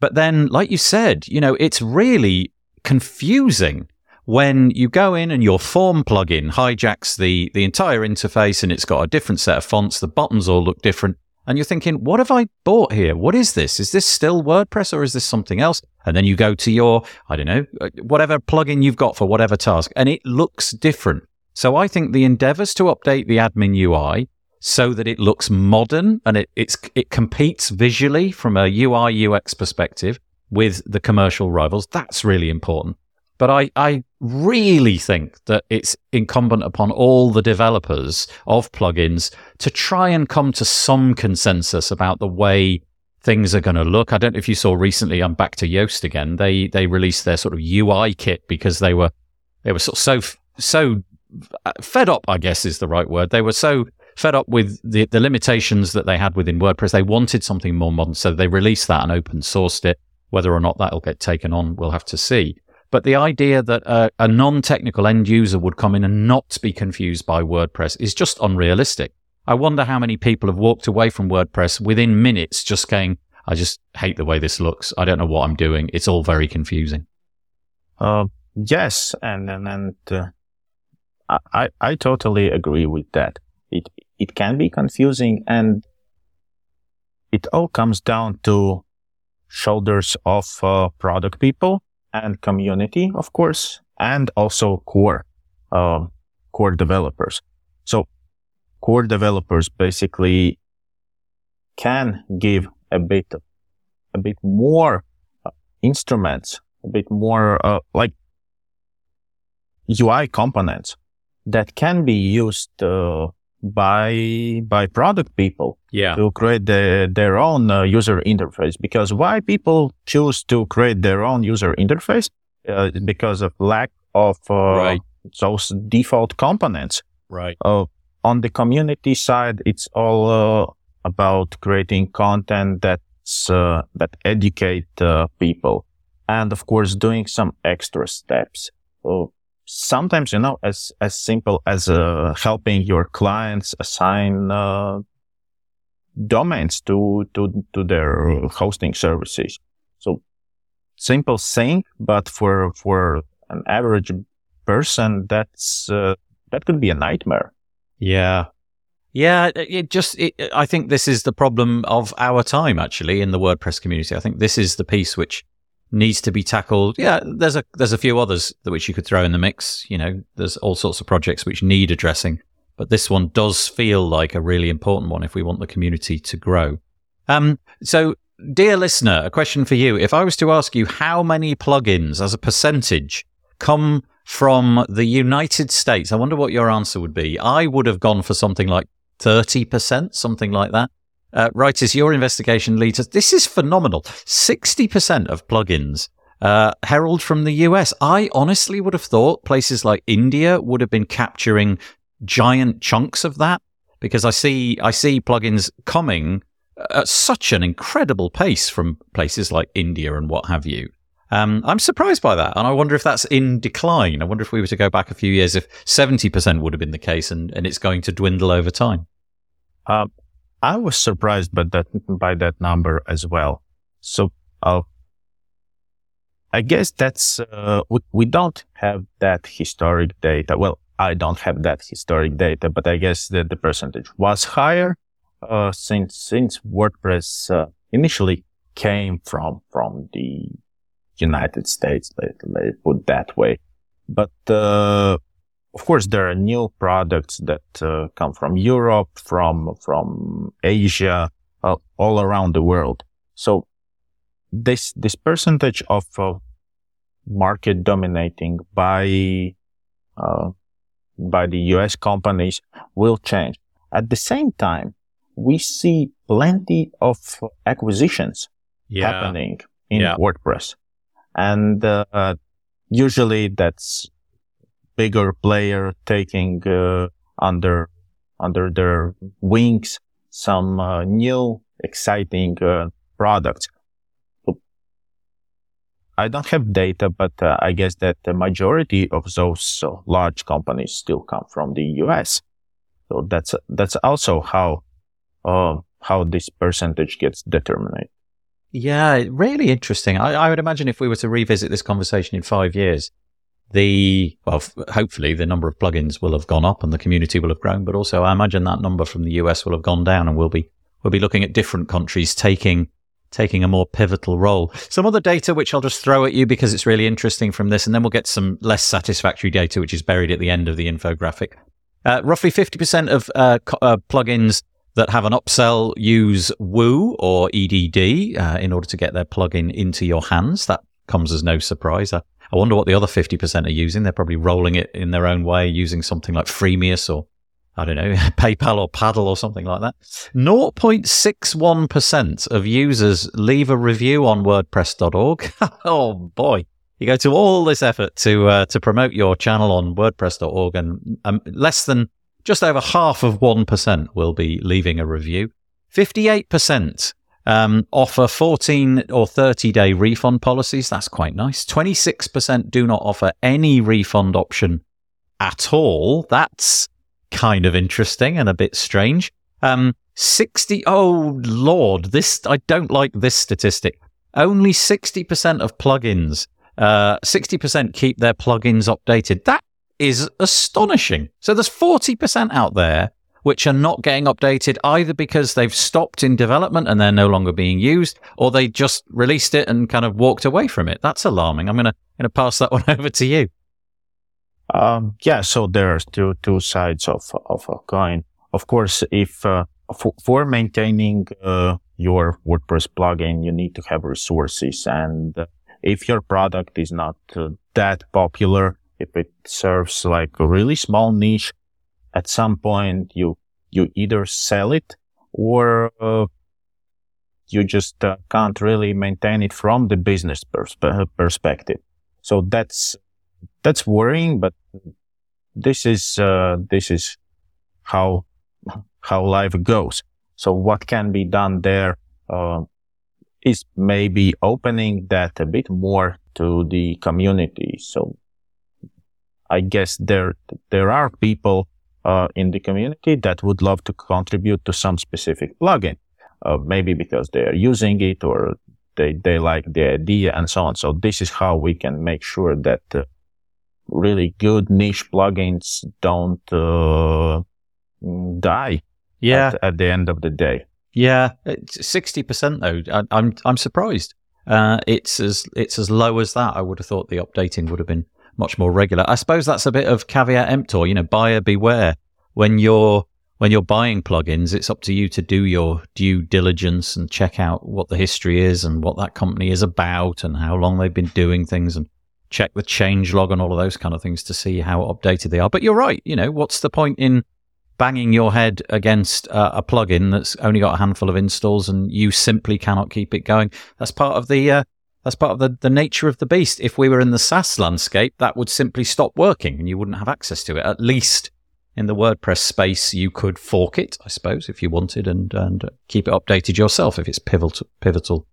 But then, like you said, you know, it's really confusing when you go in and your form plugin hijacks the the entire interface and it's got a different set of fonts, the buttons all look different, and you're thinking, what have I bought here? What is this? Is this still WordPress or is this something else? And then you go to your, I don't know, whatever plugin you've got for whatever task, and it looks different. So I think the endeavors to update the admin U I so that it looks modern and it it's, it competes visually from a U I U X perspective with the commercial rivals, that's really important. But I, I really think that it's incumbent upon all the developers of plugins to try and come to some consensus about the way things are going to look. I don't know if you saw recently, I'm back to Yoast again, they they released their sort of U I kit because they were they were sort of so, so fed up, I guess is the right word. They were so fed up with the, the limitations that they had within WordPress. They wanted something more modern, so they released that and open sourced it. Whether or not that'll get taken on, we'll have to see. But the idea that uh, a non-technical end user would come in and not be confused by WordPress is just unrealistic. I wonder how many people have walked away from WordPress within minutes just going, I just hate the way this looks. I don't know what I'm doing. It's all very confusing. Uh, yes, and, and, and uh, I, I totally agree with that. It It can be confusing, and it all comes down to shoulders of uh, product people and community, of course, and also core, uh, core developers. So core developers basically can give a bit, a bit more instruments, a bit more uh, like U I components that can be used uh, by by product people yeah. to create the, their own uh, user interface. Because why people choose to create their own user interface? Uh, because of lack of uh, right. those default components. Right. Uh, on the community side, it's all uh, about creating content that's, uh, that educate uh, people. And of course, doing some extra steps. Uh, Sometimes, you know, as as simple as uh, helping your clients assign uh, domains to, to to their hosting services. So simple thing, but for for an average person, that's uh, that could be a nightmare. Yeah, yeah. It just, it, I think this is the problem of our time, actually, in the WordPress community. I think this is the piece which needs to be tackled. Yeah, there's a there's a few others that which you could throw in the mix. You know, there's all sorts of projects which need addressing, but this one does feel like a really important one if we want the community to grow. Um, so, dear listener, a question for you. If I was to ask you how many plugins as a percentage come from the United States, I wonder what your answer would be. I would have gone for something like thirty percent, something like that. Uh, Raitis, your investigation leads us. This is phenomenal. sixty percent of plugins uh, herald from the U S. I honestly would have thought places like India would have been capturing giant chunks of that, because I see I see plugins coming at such an incredible pace from places like India and what have you. Um, I'm surprised by that, and I wonder if that's in decline. I wonder if we were to go back a few years, if seventy percent would have been the case, and, and it's going to dwindle over time. Uh, I was surprised by that by that number as well. So uh, I guess that's uh, we, we don't have that historic data. Well, I don't have that historic data, but I guess that the percentage was higher uh, since since WordPress uh, initially came from from the United States. Let let's put that way. But uh, of course, there are new products that uh, come from Europe, from from Asia, uh, all around the world. So this this percentage of uh, market dominating by uh, by the U S companies will change. At the same time, we see plenty of acquisitions yeah. happening in yeah. WordPress, and uh, usually that's bigger player taking uh, under under their wings some uh, new exciting uh, products. I don't have data, but uh, I guess that the majority of those uh, large companies still come from the U S. So that's that's also how uh, how this percentage gets determined. Yeah, really interesting. I, I would imagine if we were to revisit this conversation in five years, the well, f- hopefully the number of plugins will have gone up and the community will have grown, but also I imagine that number from the U S will have gone down, and we'll be we'll be looking at different countries taking. taking a more pivotal role. Some other data which I'll just throw at you because it's really interesting from this, and then we'll get some less satisfactory data which is buried at the end of the infographic. Uh, roughly fifty percent of uh, co- uh, plugins that have an upsell use Woo or E D D uh, in order to get their plugin into your hands. That comes as no surprise. I, I wonder what the other fifty percent are using. They're probably rolling it in their own way using something like Freemius or I don't know, PayPal or Paddle or something like that. zero point six one percent of users leave a review on WordPress dot org. Oh boy. You go to all this effort to uh, to promote your channel on WordPress dot org, and um, less than just over half of one percent will be leaving a review. fifty-eight percent um, offer fourteen or thirty day refund policies. That's quite nice. twenty-six percent do not offer any refund option at all. That's kind of interesting and a bit strange. Um, sixty oh Lord, this, I don't like this statistic. Only sixty percent of plugins, uh, sixty percent keep their plugins updated. That is astonishing. So there's forty percent out there which are not getting updated either because they've stopped in development and they're no longer being used, or they just released it and kind of walked away from it. That's alarming. I'm going to, going to pass that one over to you. Um, yeah, so there's two, two sides of, of a coin. Of course, if, uh, for, for maintaining, uh, your WordPress plugin, you need to have resources. And if your product is not uh, that popular, if it serves like a really small niche, at some point you, you either sell it or, uh, you just uh, can't really maintain it from the business pers- perspective. So that's, That's worrying, but this is uh, this is how how life goes. So what can be done there uh, is maybe opening that a bit more to the community. So I guess there there are people uh, in the community that would love to contribute to some specific plugin, uh, maybe because they are using it or they they like the idea and so on. So this is how we can make sure that. Uh, really good niche plugins don't uh, die yeah. at, at the end of the day. Yeah, it's sixty percent though. I, I'm I'm surprised. Uh, it's as it's as low as that. I would have thought the updating would have been much more regular. I suppose that's a bit of caveat emptor, you know, buyer beware. When you're when you're buying plugins, it's up to you to do your due diligence and check out what the history is and what that company is about and how long they've been doing things and check the change log and all of those kind of things to see how updated they are. But you're right. You know, what's the point in banging your head against uh, a plugin that's only got a handful of installs and you simply cannot keep it going? That's part of the uh, that's part of the, the nature of the beast. If we were in the SaaS landscape, that would simply stop working and you wouldn't have access to it. At least in the WordPress space, you could fork it, I suppose, if you wanted, and and keep it updated yourself if it's pivotal pivotal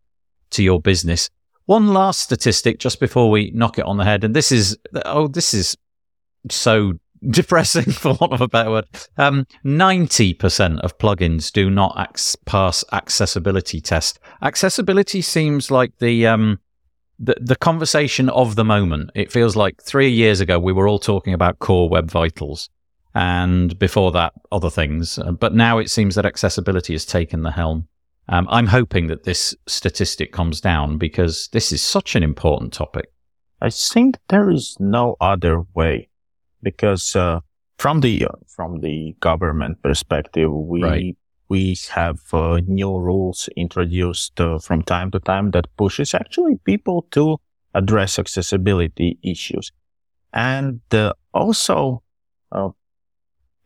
to your business. One last statistic just before we knock it on the head, and this is, oh, this is so depressing for want of a better word. Um, ninety percent of plugins do not ac- pass accessibility tests. Accessibility seems like the, um, the the conversation of the moment. It feels like three years ago we were all talking about core web vitals, and before that other things. But now it seems that accessibility has taken the helm. Um, I'm hoping that this statistic comes down because this is such an important topic. I think there is no other way because uh, from the uh, from the government perspective, we right. we have uh, new rules introduced uh, from time to time that pushes actually people to address accessibility issues, and uh, also. Uh,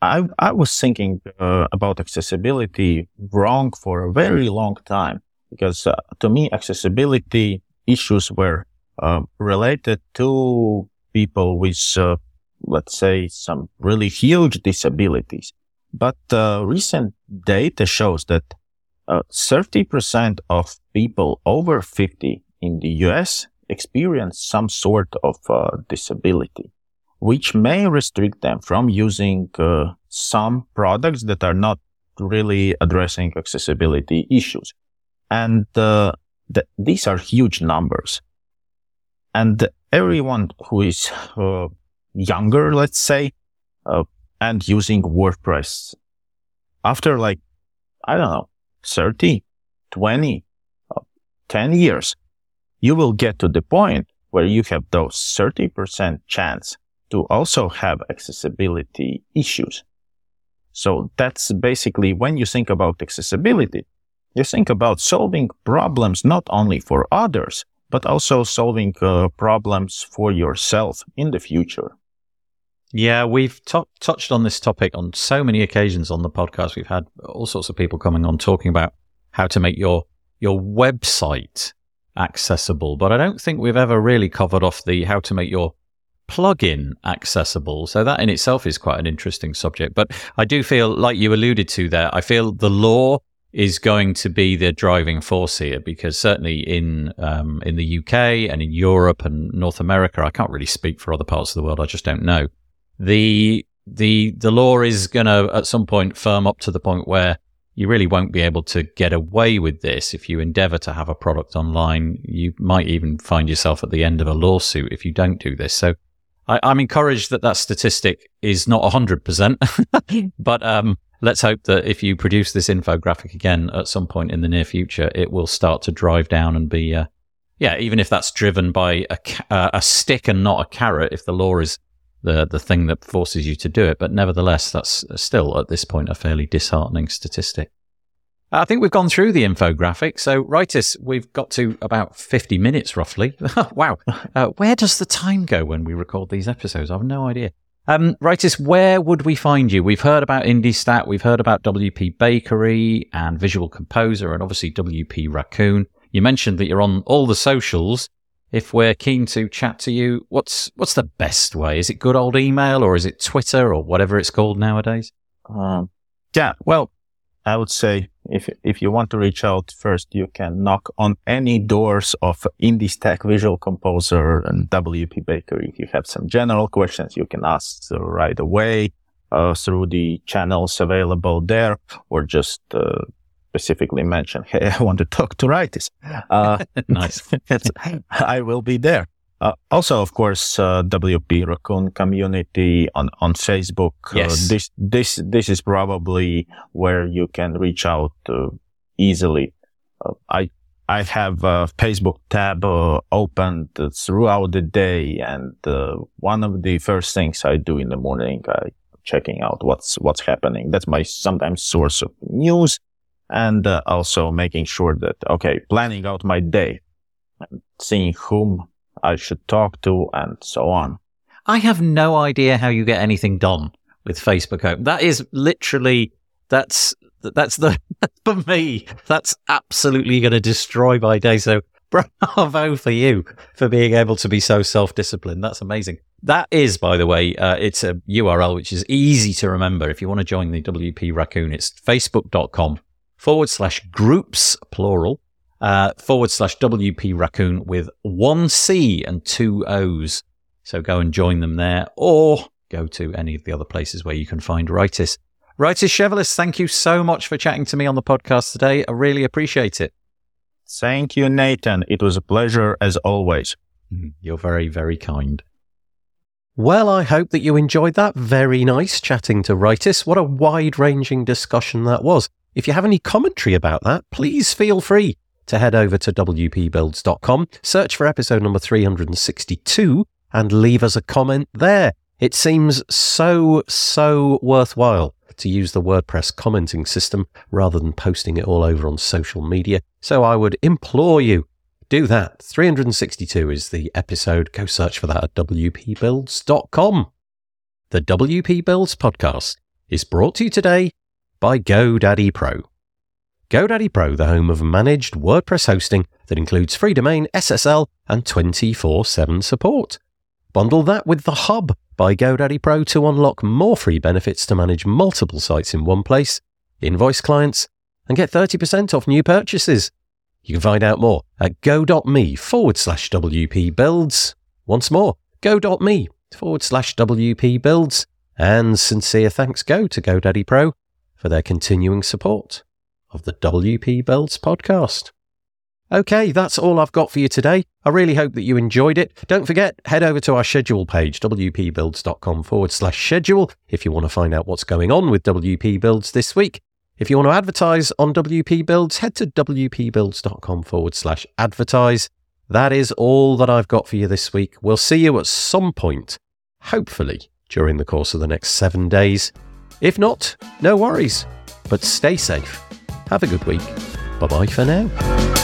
I, I was thinking uh, about accessibility wrong for a very long time because uh, to me, accessibility issues were uh, related to people with uh, let's say, some really huge disabilities. But uh, recent data shows that uh, thirty percent of people over fifty in the U S experience some sort of uh, disability, which may restrict them from using uh, some products that are not really addressing accessibility issues. And uh, th- these are huge numbers. And everyone who is uh, younger, let's say, uh, and using WordPress, after like, I don't know, thirty, twenty, uh, ten years, you will get to the point where you have those thirty percent chance to also have accessibility issues. So that's basically, when you think about accessibility, you think about solving problems not only for others, but also solving uh, problems for yourself in the future. Yeah, we've t- touched on this topic on so many occasions on the podcast. We've had all sorts of people coming on talking about how to make your your website accessible, but I don't think we've ever really covered off the how to make your plugin accessible. So that in itself is quite an interesting subject. But I do feel, like you alluded to there, I feel the law is going to be the driving force here, because certainly in um, in the U K and in Europe and North America, I can't really speak for other parts of the world, I just don't know. The the the law is going to at some point firm up to the point where you really won't be able to get away with this. If you endeavor to have a product online, you might even find yourself at the end of a lawsuit if you don't do this. So I, I'm encouraged that that statistic is not one hundred percent, but um, let's hope that if you produce this infographic again at some point in the near future, it will start to drive down and be, uh, yeah, even if that's driven by a, uh, a stick and not a carrot, if the law is the the thing that forces you to do it. But nevertheless, that's still at this point a fairly disheartening statistic. I think we've gone through the infographic. So, Raitis, we've got to about fifty minutes roughly. Wow. Uh, where does the time go when we record these episodes? I have no idea. Um, Raitis, where would we find you? We've heard about IndyStack, we've heard about W P Bakery and Visual Composer, and obviously W P Racoon. You mentioned that you're on all the socials. If we're keen to chat to you, what's what's the best way? Is it good old email, or is it Twitter, or whatever it's called nowadays? Um, yeah, well, I would say if if you want to reach out first, you can knock on any doors of IndyStack, Visual Composer, and W P Bakery. If you have some general questions, you can ask right away uh, through the channels available there, or just uh, specifically mention, hey, I want to talk to Raitis. Uh, nice. I will be there. Uh, also, of course, uh, W P Racoon community on, on Facebook. Yes. Uh, this, this, this is probably where you can reach out uh, easily. Uh, I, I have a Facebook tab uh, opened throughout the day. And uh, one of the first things I do in the morning, I checking out what's, what's happening. That's my sometimes source of news. And uh, also making sure that, okay, planning out my day, seeing whom I should talk to, and so on. I have no idea how you get anything done with Facebook Open. That is literally, that's, that's the, for me, that's absolutely going to destroy my day. So bravo for you for being able to be so self-disciplined. That's amazing. That is, by the way, uh, it's a U R L which is easy to remember. If you want to join the W P Racoon, it's facebook.com forward slash groups, plural. Uh, forward slash W P Racoon with one C and two O's. So go and join them there, or go to any of the other places where you can find Raitis. Raitis Sevelis, thank you so much for chatting to me on the podcast today. I really appreciate it. Thank you, Nathan. It was a pleasure as always. You're very, very kind. Well, I hope that you enjoyed that. Very nice chatting to Raitis. What a wide-ranging discussion that was. If you have any commentary about that, please feel free to head over to w p builds dot com, search for episode number three hundred sixty-two, and leave us a comment there. It seems so, so worthwhile to use the WordPress commenting system rather than posting it all over on social media. So I would implore you, do that. three hundred sixty-two is the episode. Go search for that at w p builds dot com. The W P Builds podcast is brought to you today by GoDaddy Pro. GoDaddy Pro, the home of managed WordPress hosting that includes free domain, S S L, and twenty-four seven support. Bundle that with the Hub, Buy GoDaddy Pro to unlock more free benefits to manage multiple sites in one place, invoice clients, and get thirty percent off new purchases. You can find out more at go.me forward slash WP Builds. Once more, go.me forward slash WP Builds. And sincere thanks go to GoDaddy Pro for their continuing support of the W P Builds podcast. Okay, that's all I've got for you today. I really hope that you enjoyed it. Don't forget, head over to our schedule page, wpbuilds.com forward slash schedule, if you want to find out what's going on with W P Builds this week. If you want to advertise on W P Builds, head to wpbuilds.com forward slash advertise. That is all that I've got for you this week. We'll see you at some point, hopefully during the course of the next seven days. If not, no worries, but stay safe. Have a good week. Bye-bye for now.